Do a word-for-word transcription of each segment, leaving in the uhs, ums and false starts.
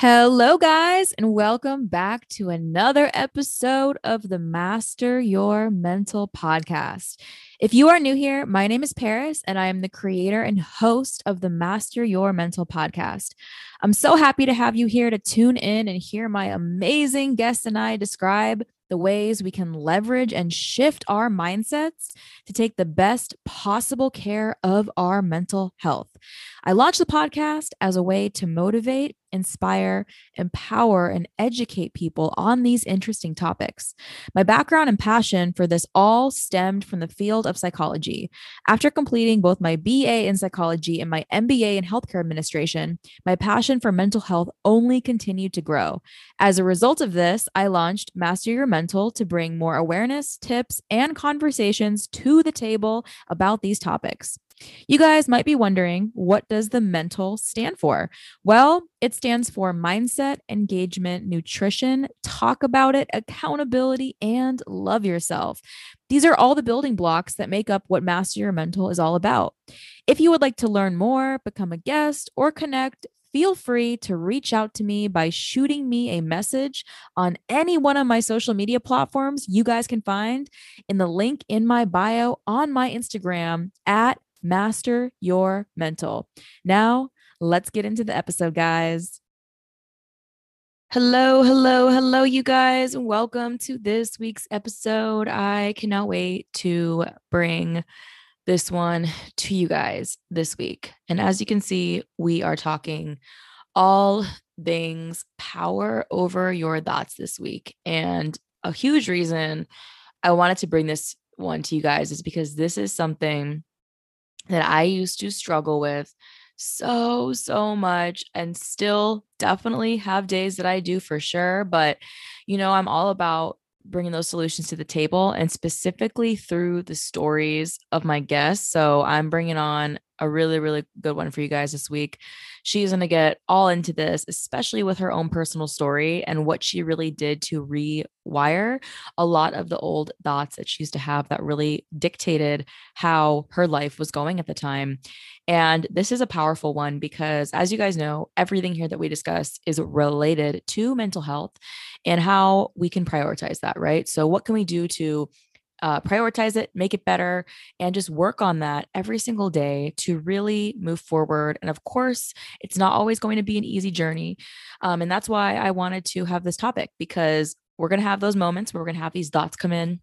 Hello, guys, and welcome back to another episode of the Master Your Mental Podcast. If you are new here, my name is Paris, and I am the creator and host of the Master Your Mental Podcast. I'm so happy to have you here to tune in and hear my amazing guests and I describe the ways we can leverage and shift our mindsets to take the best possible care of our mental health. I launched the podcast as a way to motivate, inspire, empower, and educate people on these interesting topics. My background and passion for this all stemmed from the field of psychology. After completing both my B A in psychology and my M B A in healthcare administration, my passion for mental health only continued to grow. As a result of this, I launched Master Your Mental to bring more awareness, tips, and conversations to the table about these topics. You guys might be wondering, what does the mental stand for? Well, it stands for mindset, engagement, nutrition, talk about it, accountability, and love yourself. These are all the building blocks that make up what Master Your Mental is all about. If you would like to learn more, become a guest, or connect, feel free to reach out to me by shooting me a message on any one of my social media platforms you guys can find in the link in my bio on my Instagram at Master Your Mental. Now, let's get into the episode, guys. Hello, hello, hello, you guys. Welcome to this week's episode. I cannot wait to bring this one to you guys this week. And as you can see, we are talking all things power over your thoughts this week. And a huge reason I wanted to bring this one to you guys is because this is something that I used to struggle with so, so much and still definitely have days that I do for sure. But, you know, I'm all about bringing those solutions to the table, and specifically through the stories of my guests. So I'm bringing on a really, really good one for you guys this week. She's going to get all into this, especially with her own personal story and what she really did to rewire a lot of the old thoughts that she used to have that really dictated how her life was going at the time. And this is a powerful one because, as you guys know, everything here that we discuss is related to mental health and how we can prioritize that, right? So what can we do to Uh, prioritize it, make it better, and just work on that every single day to really move forward. And of course, it's not always going to be an easy journey. Um, and that's why I wanted to have this topic, because we're going to have those moments where we're going to have these thoughts come in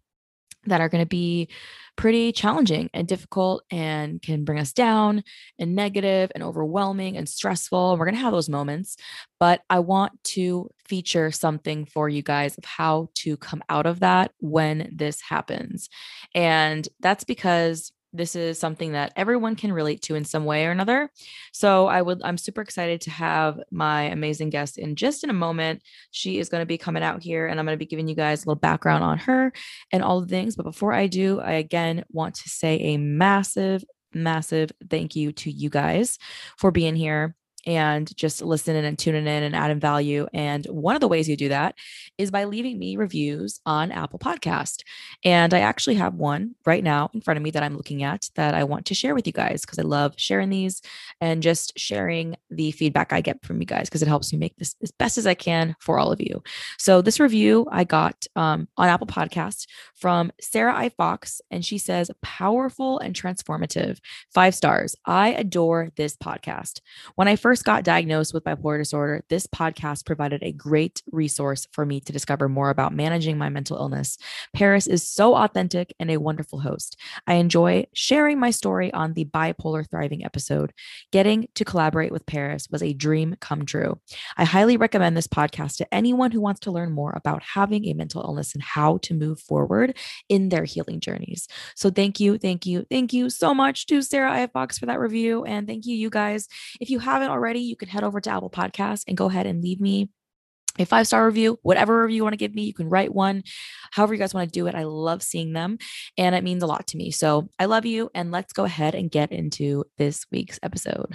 that are going to be pretty challenging and difficult and can bring us down and negative and overwhelming and stressful. And we're going to have those moments, but I want to feature something for you guys of how to come out of that when this happens. And that's because this is something that everyone can relate to in some way or another. So I would, I'm super excited to have my amazing guest in just in a moment. She is going to be coming out here, and I'm going to be giving you guys a little background on her and all the things. But before I do, I again want to say a massive, massive thank you to you guys for being here and just listening and tuning in and adding value. And one of the ways you do that is by leaving me reviews on Apple Podcast. And I actually have one right now in front of me that I'm looking at that I want to share with you guys, because I love sharing these and just sharing the feedback I get from you guys, because it helps me make this as best as I can for all of you. So this review I got um, on Apple Podcast from Sarah I Fox, and she says, "Powerful and transformative. Five stars. I adore this podcast. When I first got diagnosed with bipolar disorder, this podcast provided a great resource for me to discover more about managing my mental illness. Paris is so authentic and a wonderful host. I enjoy sharing my story on the Bipolar Thriving episode. Getting to collaborate with Paris was a dream come true. I highly recommend this podcast to anyone who wants to learn more about having a mental illness and how to move forward in their healing journeys." So thank you, thank you, thank you so much to Sarah I Fox for that review. And thank you, you guys. If you haven't already, you can head over to Apple Podcasts and go ahead and leave me a five-star review, whatever review you want to give me. You can write one, however you guys want to do it. I love seeing them, and it means a lot to me. So I love you, and let's go ahead and get into this week's episode.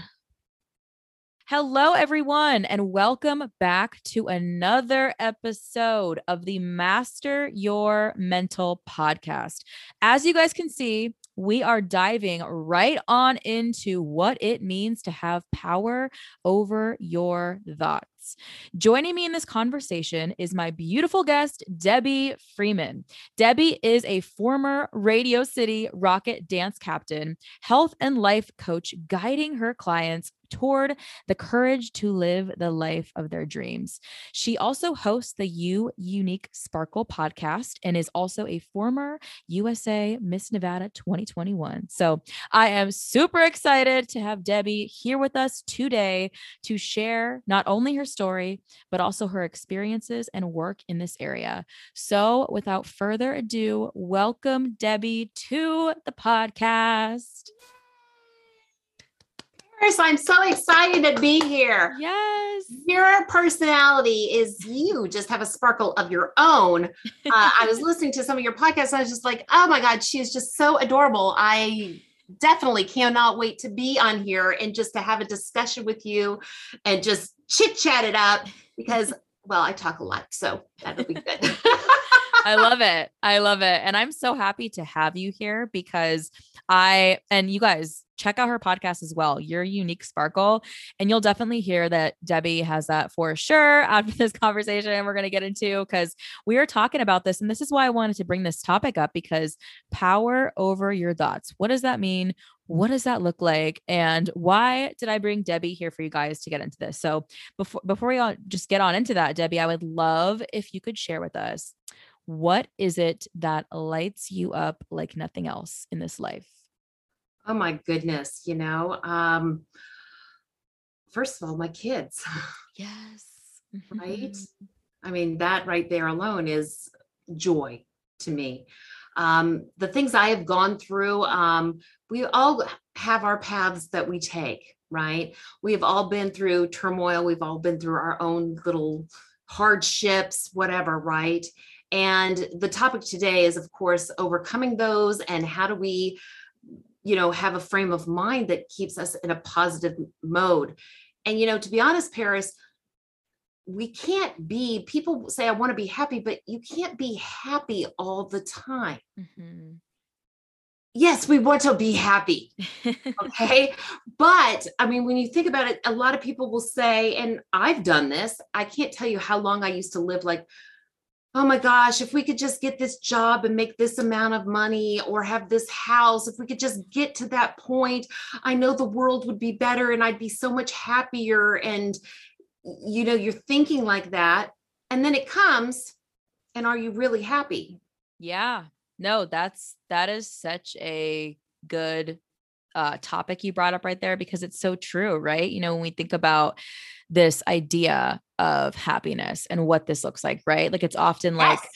Hello, everyone, and welcome back to another episode of the Master Your Mental Podcast. As you guys can see, we are diving right on into what it means to have power over your thoughts. minutes. Joining me in this conversation is my beautiful guest, Debbie Freeman. Debbie is a former Radio City Rocket dance captain, health and life coach, guiding her clients toward the courage to live the life of their dreams. She also hosts the Your Unique Sparkle podcast and is also a former U S A Miss Nevada twenty twenty-one. So I am super excited to have Debbie here with us today to share not only her story, but also her experiences and work in this area. So without further ado, welcome Debbie to the podcast. I'm so excited to be here. Yes. Your personality is, you just have a sparkle of your own. Uh, I was listening to some of your podcasts and I was just like, oh my God, she's just so adorable. I definitely cannot wait to be on here and just to have a discussion with you and just chit chat it up because, well, I talk a lot, so that'll be good. I love it. I love it. And I'm so happy to have you here because I, and you guys, check out her podcast as well, Your Unique Sparkle. And you'll definitely hear that Debbie has that for sure after this conversation we're going to get into, because we are talking about this. And this is why I wanted to bring this topic up, because power over your thoughts. What does that mean? What does that look like? And why did I bring Debbie here for you guys to get into this? So before, before we all just get on into that, Debbie, I would love if you could share with us, what is it that lights you up like nothing else in this life? Oh my goodness. You know, um, first of all, my kids. Yes. Right. I mean, that right there alone is joy to me. Um, the things I have gone through, um, we all have our paths that we take, right? We've all been through turmoil. We've all been through our own little hardships, whatever. Right. And the topic today is, of course, overcoming those and how do we, you know, have a frame of mind that keeps us in a positive mode. And, you know, to be honest, Paris, we can't be, people say, I want to be happy, but you can't be happy all the time. Mm-hmm. Yes, we want to be happy. Okay. But I mean, when you think about it, a lot of people will say, and I've done this, I can't tell you how long I used to live like, oh my gosh, if we could just get this job and make this amount of money or have this house, if we could just get to that point, I know the world would be better and I'd be so much happier. And, you know, you're thinking like that. And then it comes, and are you really happy? Yeah, no, that's, that is such a good uh, topic you brought up right there, because it's so true, right? You know, when we think about this idea of happiness and what this looks like, right? Like it's often yes. like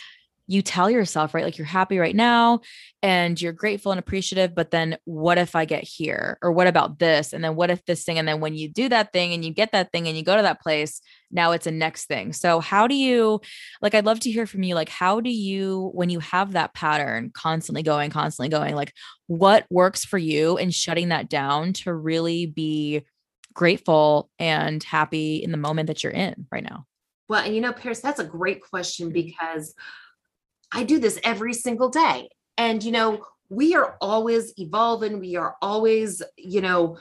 you tell yourself, right? Like you're happy right now and you're grateful and appreciative, but then what if I get here? Or what about this? And then what if this thing? And then when you do that thing and you get that thing and you go to that place, now it's a next thing. So how do you, like, I'd love to hear from you. Like, how do you, when you have that pattern constantly going, constantly going, like what works for you in shutting that down to really be grateful and happy in the moment that you're in right now? Well, and you know, Paris, that's a great question because I do this every single day. And, you know, we are always evolving. We are always, you know,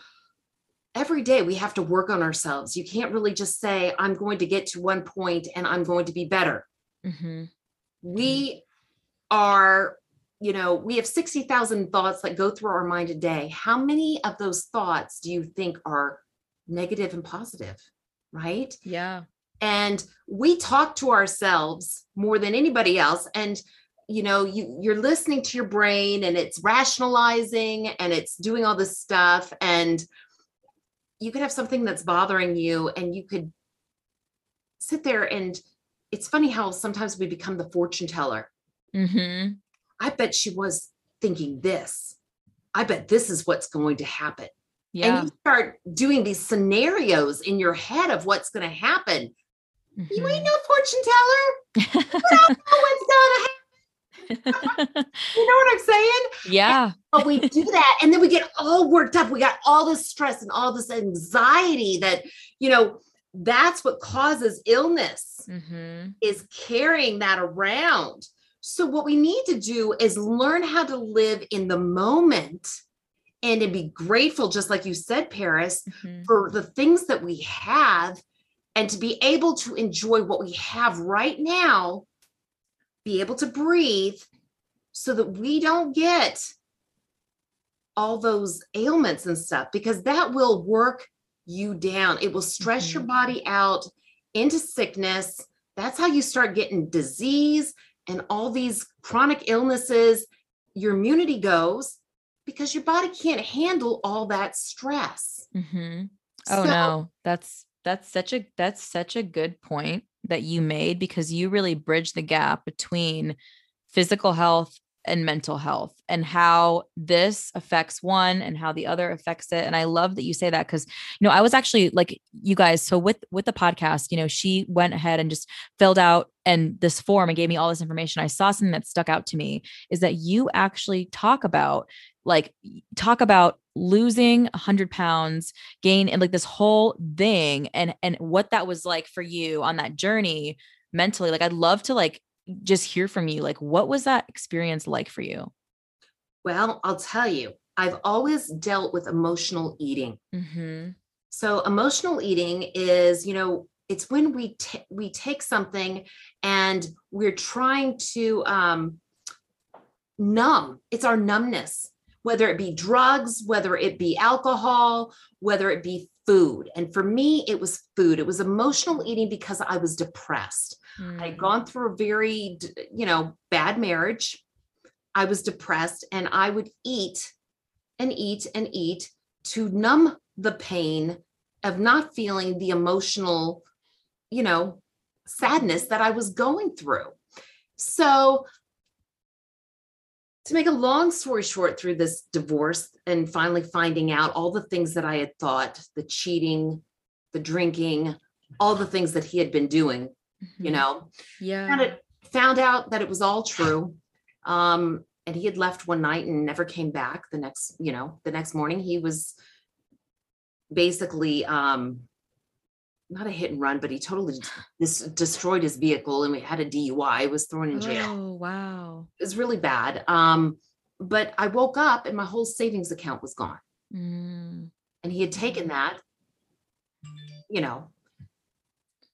every day we have to work on ourselves. You can't really just say, I'm going to get to one point and I'm going to be better. Mm-hmm. We are, you know, we have sixty thousand thoughts that go through our mind a day. How many of those thoughts do you think are negative and positive, right? Yeah. And we talk to ourselves more than anybody else. And, you know, you, you're listening to your brain and it's rationalizing and it's doing all this stuff. And you could have something that's bothering you and you could sit there. And it's funny how sometimes we become the fortune teller. Mm-hmm. I bet she was thinking this. I bet this is what's going to happen. Yeah. And you start doing these scenarios in your head of what's going to happen. Mm-hmm. You ain't no fortune teller. I don't know what's going to happen. You know what I'm saying? Yeah. And, but we do that. And then we get all worked up. We got all this stress and all this anxiety that, you know, that's what causes illness, mm-hmm. is carrying that around. So what we need to do is learn how to live in the moment. And to be grateful, just like you said, Paris, mm-hmm. for the things that we have and to be able to enjoy what we have right now, be able to breathe so that we don't get all those ailments and stuff, because that will work you down. It will stress mm-hmm. your body out into sickness. That's how you start getting disease and all these chronic illnesses. Your immunity goes because your body can't handle all that stress. Mm-hmm. Oh so, no, that's, that's such a, that's such a good point that you made, because you really bridged the gap between physical health and mental health, and how this affects one and how the other affects it. And I love that you say that, because, you know, I was actually like, you guys, so with, with the podcast, you know, she went ahead and just filled out and this form and gave me all this information. I saw something that stuck out to me is that you actually talk about like, talk about losing a hundred pounds gain and like this whole thing and, and what that was like for you on that journey mentally. Like, I'd love to like, just hear from you. Like, what was that experience like for you? Well, I'll tell you, I've always dealt with emotional eating. Mm-hmm. So emotional eating is, you know, it's when we, t- we take something and we're trying to, um, numb. It's our numbness, whether it be drugs, whether it be alcohol, whether it be food. And for me, it was food. It was emotional eating because I was depressed. Mm. I had gone through a very, you know, bad marriage. I was depressed, and I would eat and eat and eat to numb the pain of not feeling the emotional, you know, sadness that I was going through. So to make a long story short, through this divorce and finally finding out all the things that I had thought, the cheating, the drinking, all the things that he had been doing, mm-hmm. you know, yeah, and it found out that it was all true. Um, and he had left one night and never came back the next, you know, the next morning. He was basically, um, not a hit and run, but he totally dis- destroyed his vehicle, and we had a D U I, was thrown in jail. Oh, wow. It was really bad. Um, but I woke up and my whole savings account was gone. Mm. And he had taken that, you know,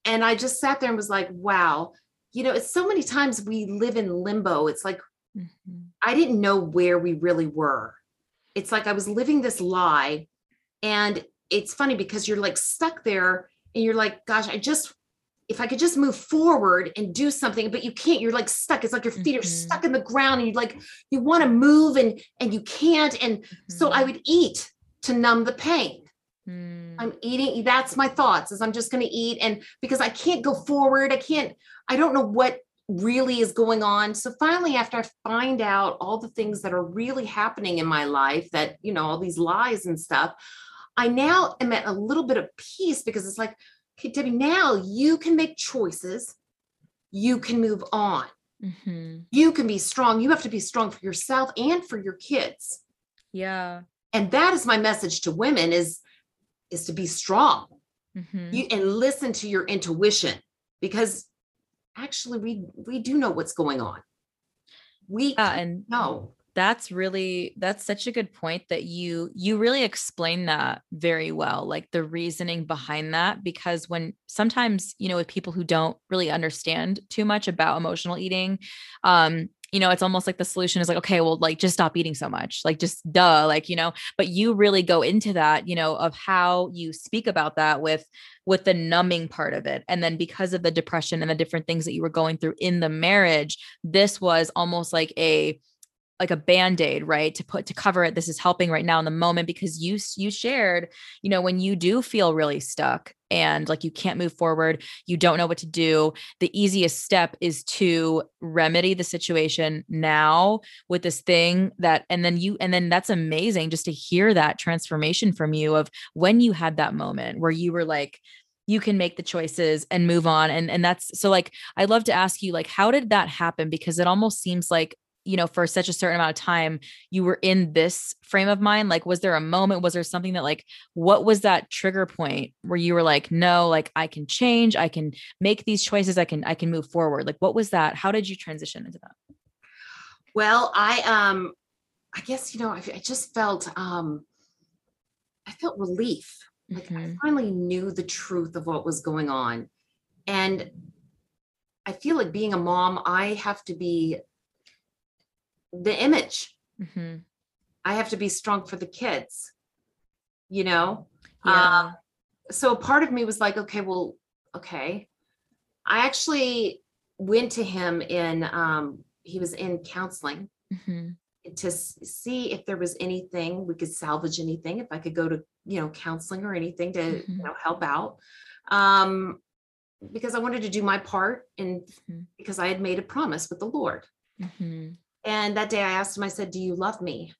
and I just sat there and was like, wow, you know, it's so many times we live in limbo. It's like, mm-hmm. I didn't know where we really were. It's like, I was living this lie. And it's funny because you're like stuck there. And you're like, gosh, I just, if I could just move forward and do something, but you can't, you're like stuck. It's like your feet mm-hmm. are stuck in the ground, and you like, you want to move and, and you can't. And mm-hmm. so I would eat to numb the pain. Mm. I'm eating. That's my thoughts, is I'm just going to eat. And because I can't go forward, I can't, I don't know what really is going on. So finally, after I find out all the things that are really happening in my life, that, you know, all these lies and stuff, I now am at a little bit of peace, because it's like, okay, Debbie, now you can make choices. You can move on. Mm-hmm. You can be strong. You have to be strong for yourself and for your kids. Yeah. And that is my message to women, is, is to be strong mm-hmm. you, and listen to your intuition, because actually we, we do know what's going on. We uh, and- know. That's really, that's such a good point that you, you really explain that very well, like the reasoning behind that, because when sometimes, you know, with people who don't really understand too much about emotional eating, um, you know, it's almost like the solution is like, okay, well, like just stop eating so much, like just duh, like, you know, but you really go into that, you know, of how you speak about that with, with the numbing part of it. And then because of the depression and the different things that you were going through in the marriage, this was almost like a, like a Band-Aid, right? To put, to cover it. This is helping right now in the moment, because you, you shared, you know, when you do feel really stuck and like, you can't move forward, you don't know what to do, the easiest step is to remedy the situation now with this thing that, and then you, and then that's amazing just to hear that transformation from you of when you had that moment where you were like, you can make the choices and move on. And, and that's, so like, I'd love to ask you, like, how did that happen? Because it almost seems like, you know, for such a certain amount of time, you were in this frame of mind. Like, was there a moment, was there something that like, what was that trigger point where you were like, no, like I can change, I can make these choices, I can, I can move forward. Like, what was that? How did you transition into that? Well, I, um, I guess, you know, I, I just felt, um, I felt relief. Like mm-hmm. I finally knew the truth of what was going on. And I feel like being a mom, I have to be the image. Mm-hmm. I have to be strong for the kids, you know? Yeah. Um, so part of me was like, okay, well, okay. I actually went to him in, um, he was in counseling mm-hmm. to s- see if there was anything we could salvage, anything, if I could go to, you know, counseling or anything to mm-hmm. you know, help out. Um, because I wanted to do my part, and mm-hmm. because I had made a promise with the Lord. Mm-hmm. And that day I asked him, I said, do you love me?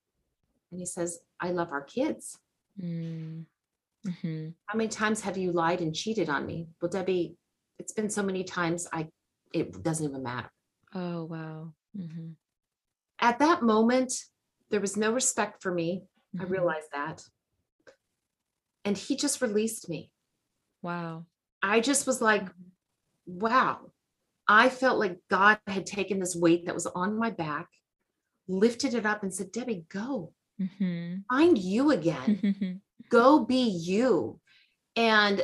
And he says, I love our kids. Mm-hmm. How many times have you lied and cheated on me? Well, Debbie, it's been so many times. I, it doesn't even matter. Oh, wow. Mm-hmm. At that moment, there was no respect for me. Mm-hmm. I realized that. And he just released me. Wow. I just was like, wow. I felt like God had taken this weight that was on my back, lifted it up, and said, Debbie, go. Mm-hmm. Find you again. Go be you. And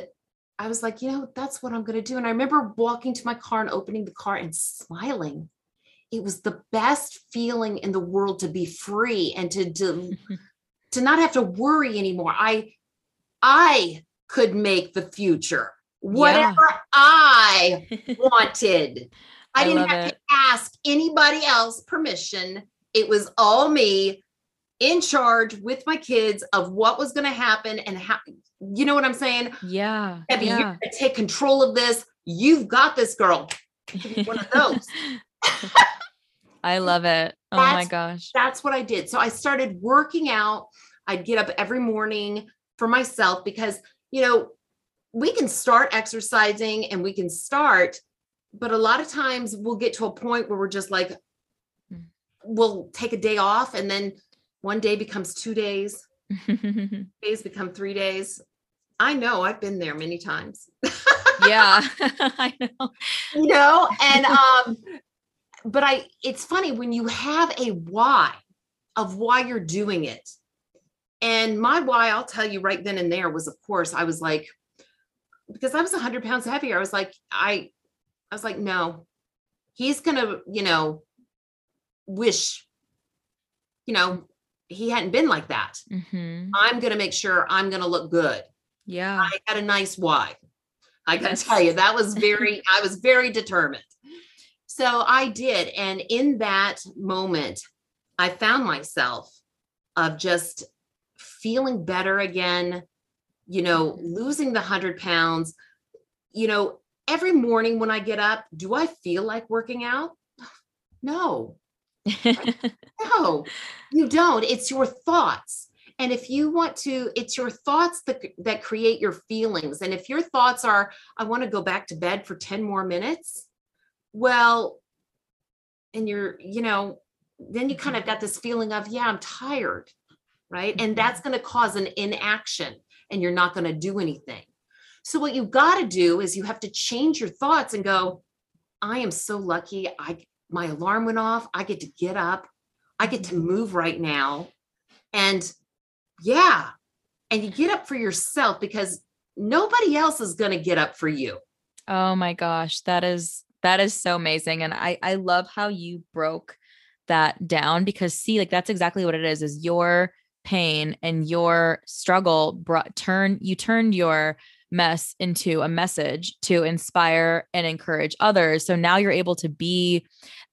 I was like, you know, that's what I'm going to do. And I remember walking to my car and opening the car and smiling. It was the best feeling in the world to be free and to to, to not have to worry anymore. I I could make the future whatever yeah. I wanted. I, I didn't have it. to ask anybody else permission. It was all me, in charge with my kids of what was going to happen and how, you know what I'm saying? Yeah. Debbie, yeah. you're going to take control of this. You've got this, girl. One of those. I love it. Oh that's, my gosh. That's what I did. So I started working out. I'd get up every morning for myself because, you know, we can start exercising and we can start, but a lot of times we'll get to a point where we're just like, we'll take a day off and then one day becomes two days, days become three days. I know I've been there many times. Yeah, I know. You know, and, um, but I, it's funny when you have a why of why you're doing it. And my why, I'll tell you right then and there was, of course, I was like, because I was a hundred pounds heavier. I was like, I, I was like, no, he's going to, you know, wish, you know, he hadn't been like that. Mm-hmm. I'm going to make sure I'm going to look good. Yeah. I had a nice wife. I got to yes. tell you, that was very, I was very determined. So I did. And in that moment, I found myself of just feeling better again, you know, losing the hundred pounds, you know, every morning when I get up, do I feel like working out? No. No, you don't. It's your thoughts. And if you want to, it's your thoughts that, that create your feelings. And if your thoughts are, I want to go back to bed for ten more minutes. Well, and you're, you know, then you kind of got this feeling of, yeah, I'm tired. Right. And that's going to cause an inaction and you're not going to do anything. So what you've got to do is you have to change your thoughts and go, I am so lucky. I My alarm went off. I get to get up. I get to move right now. And yeah. And you get up for yourself because nobody else is going to get up for you. Oh my gosh. That is, that is so amazing. And I, I love how you broke that down because see, like, that's exactly what it is, is your pain and your struggle brought turn, you turned your mess into a message to inspire and encourage others. So now you're able to be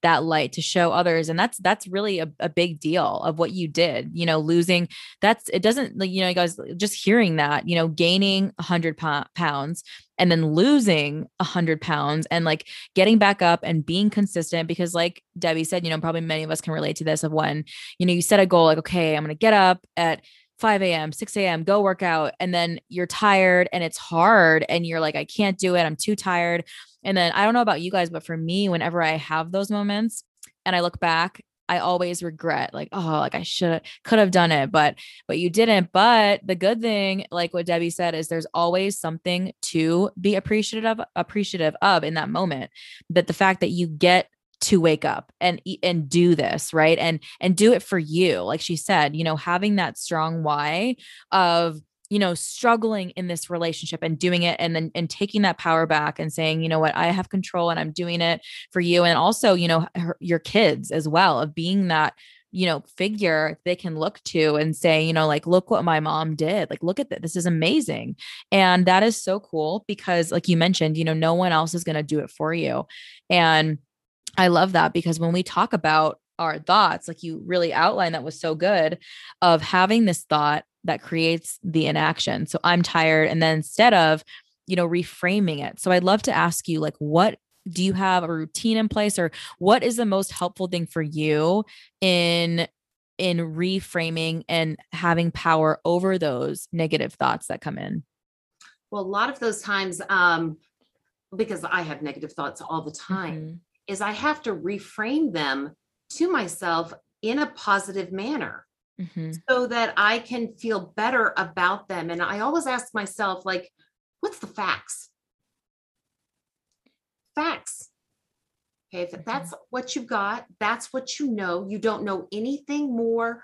that light to show others. And that's, that's really a, a big deal of what you did, you know, losing that's, it doesn't like, you know, you guys just hearing that, you know, gaining a hundred pounds and then losing a hundred pounds and like getting back up and being consistent, because like Debbie said, you know, probably many of us can relate to this of when, you know, you set a goal, like, okay, I'm going to get up at five a.m., six a.m., go work out. And then you're tired and it's hard and you're like, I can't do it. I'm too tired. And then I don't know about you guys, but for me, whenever I have those moments and I look back, I always regret like, oh, like I should, could have done it, but, but you didn't. But the good thing, like what Debbie said, is there's always something to be appreciative of, appreciative of in that moment. That the fact that you get to wake up and, and do this, right. And, and do it for you. Like she said, you know, having that strong why of, you know, struggling in this relationship and doing it and then, and taking that power back and saying, you know what, I have control and I'm doing it for you. And also, you know, her, your kids as well, of being that, you know, figure they can look to and say, you know, like, look what my mom did. Like, look at that. This is amazing. And that is so cool because, like you mentioned, you know, no one else is going to do it for you. And I love that because when we talk about our thoughts, like you really outlined, that was so good, of having this thought that creates the inaction. So I'm tired. And then instead of, you know, reframing it. So I'd love to ask you, like, what do you have a routine in place, or what is the most helpful thing for you in, in reframing and having power over those negative thoughts that come in? Well, a lot of those times, um, because I have negative thoughts all the time, mm-hmm. is I have to reframe them to myself in a positive manner mm-hmm. so that I can feel better about them. And I always ask myself, like, what's the facts? Facts. Okay. If mm-hmm. that's what you've got, that's what you know. You don't know anything more,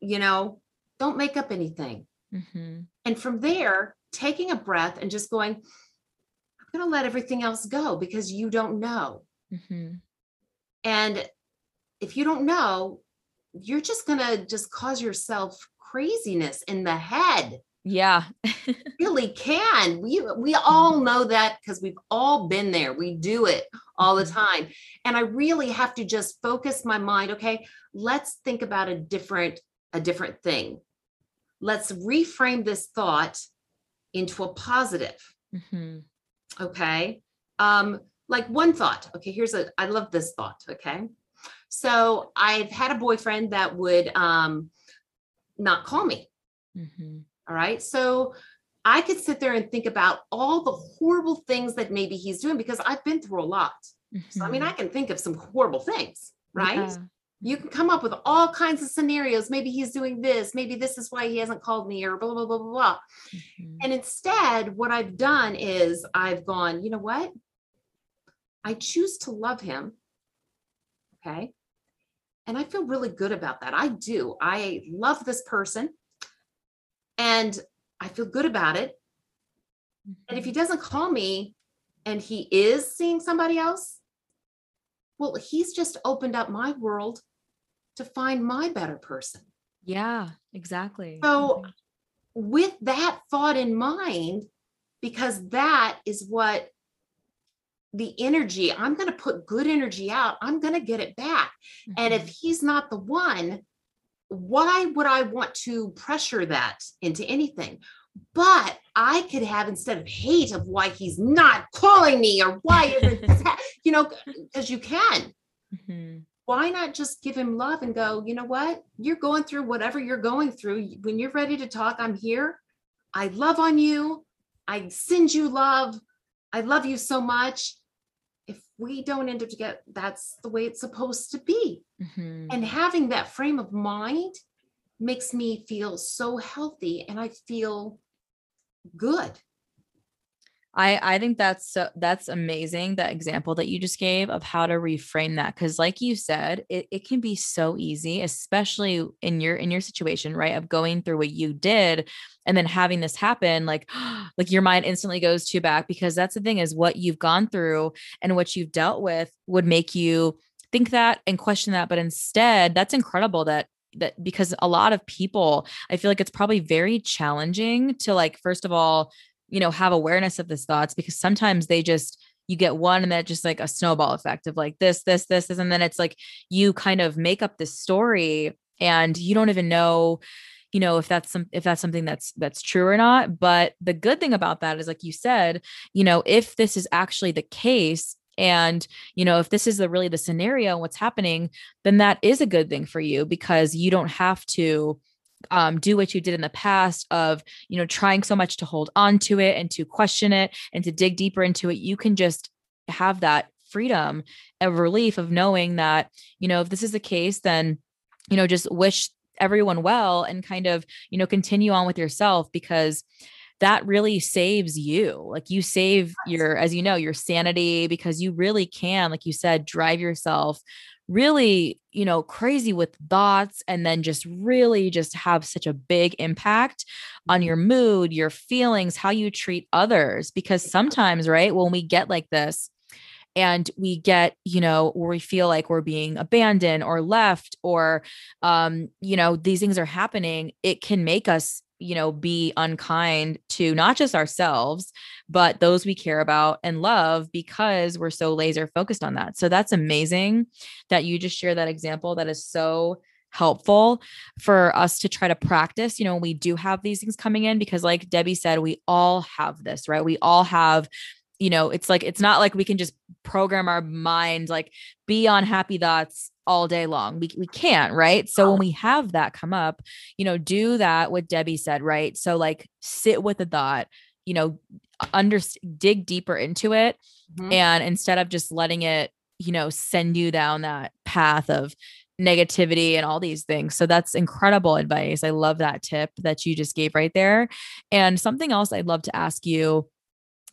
you know, don't make up anything. Mm-hmm. And from there, taking a breath and just going, I'm going to let everything else go because you don't know. Mm-hmm. And if you don't know, you're just going to just cause yourself craziness in the head. Yeah. Really can. We we all know that because we've all been there. We do it all the time. And I really have to just focus my mind. Okay, let's think about a different, a different thing. Let's reframe this thought into a positive. Mm-hmm. Okay. Um, like one thought. Okay, here's a, I love this thought. Okay. So I've had a boyfriend that would um, not call me. Mm-hmm. All right. So I could sit there and think about all the horrible things that maybe he's doing because I've been through a lot. Mm-hmm. So, I mean, I can think of some horrible things, right? Yeah. You can come up with all kinds of scenarios. Maybe he's doing this. Maybe this is why he hasn't called me, or blah, blah, blah, blah, blah. Mm-hmm. And instead, what I've done is I've gone, you know what? I choose to love him. Okay. And I feel really good about that. I do. I love this person and I feel good about it. And if he doesn't call me and he is seeing somebody else, well, he's just opened up my world to find my better person. Yeah, exactly. So okay. With that thought in mind, because that is what the energy, I'm going to put good energy out. I'm going to get it back. Mm-hmm. And if he's not the one, why would I want to pressure that into anything? But I could have, instead of hate of why he's not calling me or why isn't that, you know, because you can, mm-hmm. why not just give him love and go, you know what, you're going through whatever you're going through. When you're ready to talk, I'm here. I love on you. I send you love. I love you so much. If we don't end up together, that's the way it's supposed to be. Mm-hmm. And having that frame of mind makes me feel so healthy and I feel good. I, I think that's, so, that's amazing. That example that you just gave of how to reframe that. Cause like you said, it, it can be so easy, especially in your, in your situation, right. Of going through what you did and then having this happen, like, like your mind instantly goes to back, because that's the thing is what you've gone through and what you've dealt with would make you think that and question that. But instead, that's incredible that that because a lot of people, I feel like it's probably very challenging to, like, first of all, you know, have awareness of these thoughts, because sometimes they just, you get one and that just like a snowball effect of like this, this, this, this. And then it's like, you kind of make up this story and you don't even know, you know, if that's some, if that's something that's, that's true or not. But the good thing about that is, like you said, you know, if this is actually the case, and, you know, if this is the, really the scenario and what's happening, then that is a good thing for you, because you don't have to Um, do what you did in the past of, you know, trying so much to hold on to it and to question it and to dig deeper into it. You can just have that freedom and relief of knowing that, you know, if this is the case, then, you know, just wish everyone well and kind of, you know, continue on with yourself, because that really saves you. Like, you save your, as you know, your sanity, because you really can, like you said, drive yourself really, you know, crazy with thoughts, and then just really just have such a big impact on your mood, your feelings, how you treat others. Because sometimes, right, when we get like this and we get, you know, where we feel like we're being abandoned or left, or, um, you know, these things are happening, it can make us, you know, be unkind to not just ourselves, but those we care about and love, because we're so laser focused on that. So that's amazing that you just share that example. That is so helpful for us to try to practice, you know, we do have these things coming in, because like Debbie said, we all have this, right? We all have, you know, it's like, it's not like we can just program our mind, like be on happy thoughts all day long. We we can't, right? So when we have that come up, you know, do that what Debbie said, right? So like sit with the thought, you know, under dig deeper into it. Mm-hmm. And instead of just letting it, you know, send you down that path of negativity and all these things. So that's incredible advice. I love that tip that you just gave right there. And something else I'd love to ask you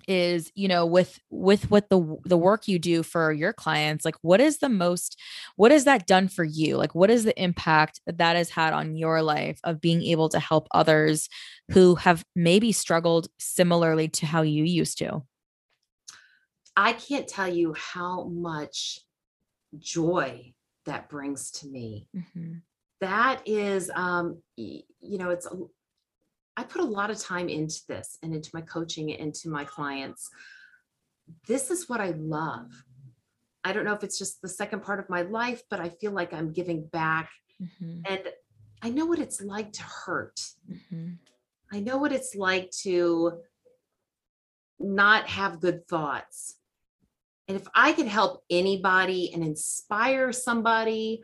is, you know, with, with what the, the work you do for your clients, like what is the most, what has that done for you? Like, what is the impact that that has had on your life of being able to help others who have maybe struggled similarly to how you used to? I can't tell you how much joy that brings to me. Mm-hmm. That is, um, you know, it's, I put a lot of time into this and into my coaching and into my clients. This is what I love. I don't know if it's just the second part of my life, but I feel like I'm giving back. Mm-hmm. And I know what it's like to hurt. Mm-hmm. I know what it's like to not have good thoughts. And if I could help anybody and inspire somebody,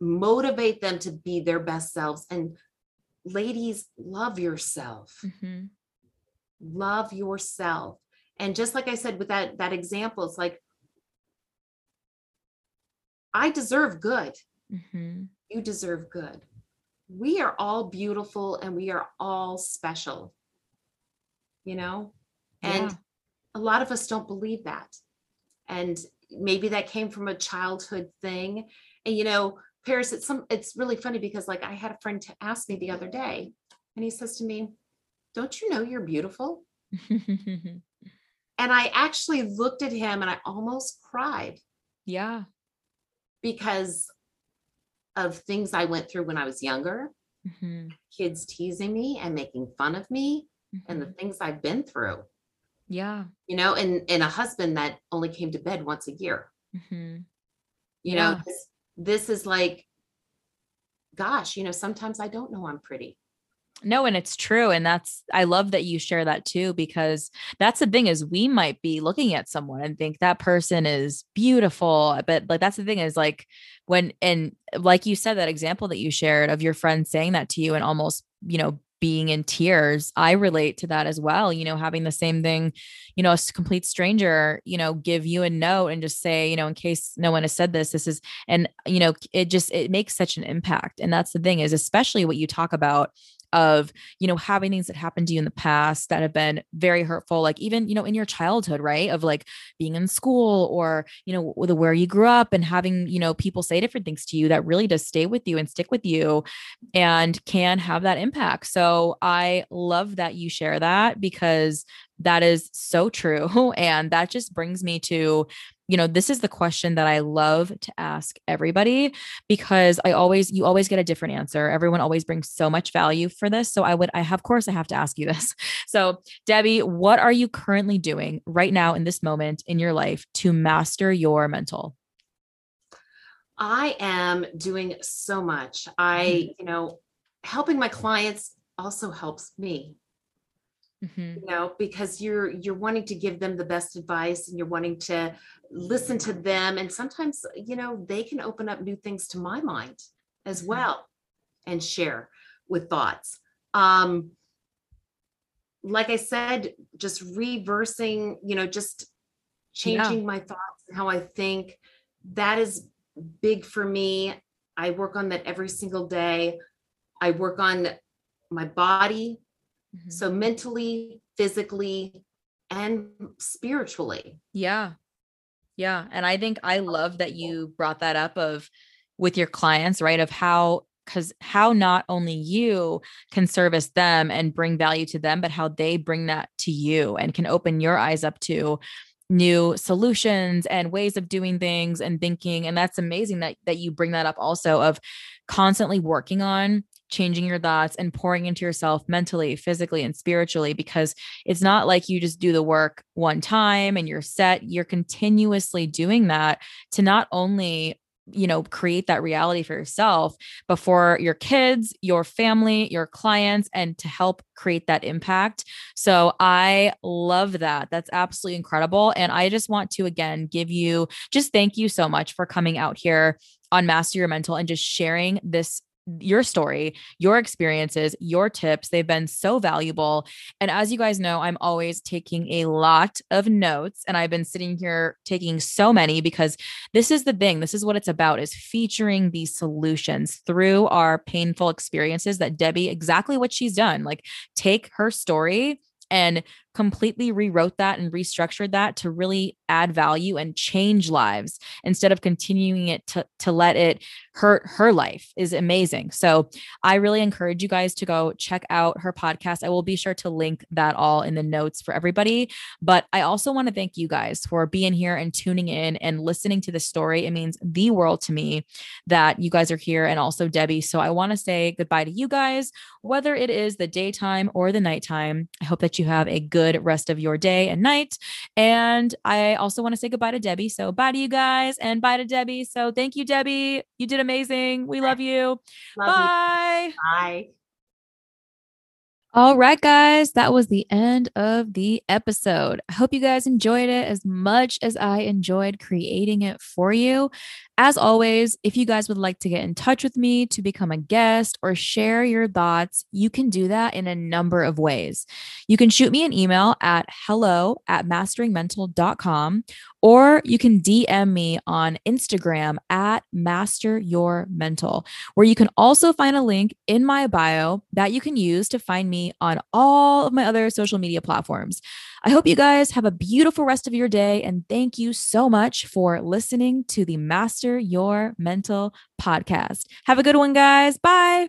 motivate them to be their best selves, and ladies, love yourself, mm-hmm. love yourself. And just like I said, with that, that example, it's like, I deserve good. Mm-hmm. You deserve good. We are all beautiful and we are all special, you know, and yeah. a lot of us don't believe that. And maybe that came from a childhood thing. And, you know, Paris, it's some, it's really funny because like I had a friend to ask me the other day and he says to me, don't you know you're beautiful? And I actually looked at him and I almost cried. Yeah. Because of things I went through when I was younger, mm-hmm. kids teasing me and making fun of me, mm-hmm. and the things I've been through. Yeah. You know, and, and a husband that only came to bed once a year, mm-hmm. you yeah. know, this is like, gosh, you know, sometimes I don't know I'm pretty. No, and it's true. And that's, I love that you share that too, because that's the thing is we might be looking at someone and think that person is beautiful, but like, that's the thing is like when, and like you said, that example that you shared of your friend saying that to you and almost, you know, being in tears, I relate to that as well. You know, having the same thing, you know, a complete stranger, you know, give you a note and just say, you know, in case no one has said this, this is, and, you know, it just, it makes such an impact. And that's the thing is, especially what you talk about of, you know, having things that happened to you in the past that have been very hurtful, like even, you know, in your childhood, right. Of like being in school or, you know, the, where you grew up and having, you know, people say different things to you that really does stay with you and stick with you and can have that impact. So I love that you share that because that is so true. And that just brings me to, you know, this is the question that I love to ask everybody because I always, you always get a different answer. Everyone always brings so much value for this. So I would, I have, of course I have to ask you this. So Debbie, what are you currently doing right now in this moment in your life to master your mental? I am doing so much. I, you know, helping my clients also helps me. Mm-hmm. You know, because you're, you're wanting to give them the best advice and you're wanting to listen to them. And sometimes, you know, they can open up new things to my mind as mm-hmm. well and share with thoughts. Um, like I said, just reversing, you know, just changing yeah. my thoughts and how I think, that is big for me. I work on that every single day. I work on my body. Mm-hmm. So mentally, physically, and spiritually. Yeah. Yeah. And I think I love that you brought that up of with your clients, right? Of how, because how not only you can service them and bring value to them, but how they bring that to you and can open your eyes up to new solutions and ways of doing things and thinking. And that's amazing that, that you bring that up also of constantly working on changing your thoughts and pouring into yourself mentally, physically, and spiritually, because it's not like you just do the work one time and you're set. You're continuously doing that to not only, you know, create that reality for yourself, but for your kids, your family, your clients, and to help create that impact. So I love that. That's absolutely incredible. And I just want to, again, give you just thank you so much for coming out here on Master Your Mental and just sharing this your story, your experiences, your tips. They've been so valuable. And as you guys know, I'm always taking a lot of notes and I've been sitting here taking so many because this is the thing. This is what it's about, is featuring these solutions through our painful experiences that Debbie, exactly what she's done, like take her story and completely rewrote that and restructured that to really add value and change lives instead of continuing it to, to let it hurt her life is amazing. So I really encourage you guys to go check out her podcast. I will be sure to link that all in the notes for everybody. But I also want to thank you guys for being here and tuning in and listening to this story. It means the world to me that you guys are here, and also Debbie. So I want to say goodbye to you guys, whether it is the daytime or the nighttime. I hope that you have a good rest of your day and night. And I also want to say goodbye to Debbie. So bye to you guys, and bye to Debbie. So thank you, Debbie. You did amazing. We love you. Love bye. You. Bye. All right, guys, that was the end of the episode. I hope you guys enjoyed it as much as I enjoyed creating it for you. As always, if you guys would like to get in touch with me to become a guest or share your thoughts, you can do that in a number of ways. You can shoot me an email at hello at masteringmental.com, or you can D M me on Instagram at masteryourmental, where you can also find a link in my bio that you can use to find me on all of my other social media platforms. I hope you guys have a beautiful rest of your day, and thank you so much for listening to the Master Your Mental podcast. Have a good one, guys. Bye.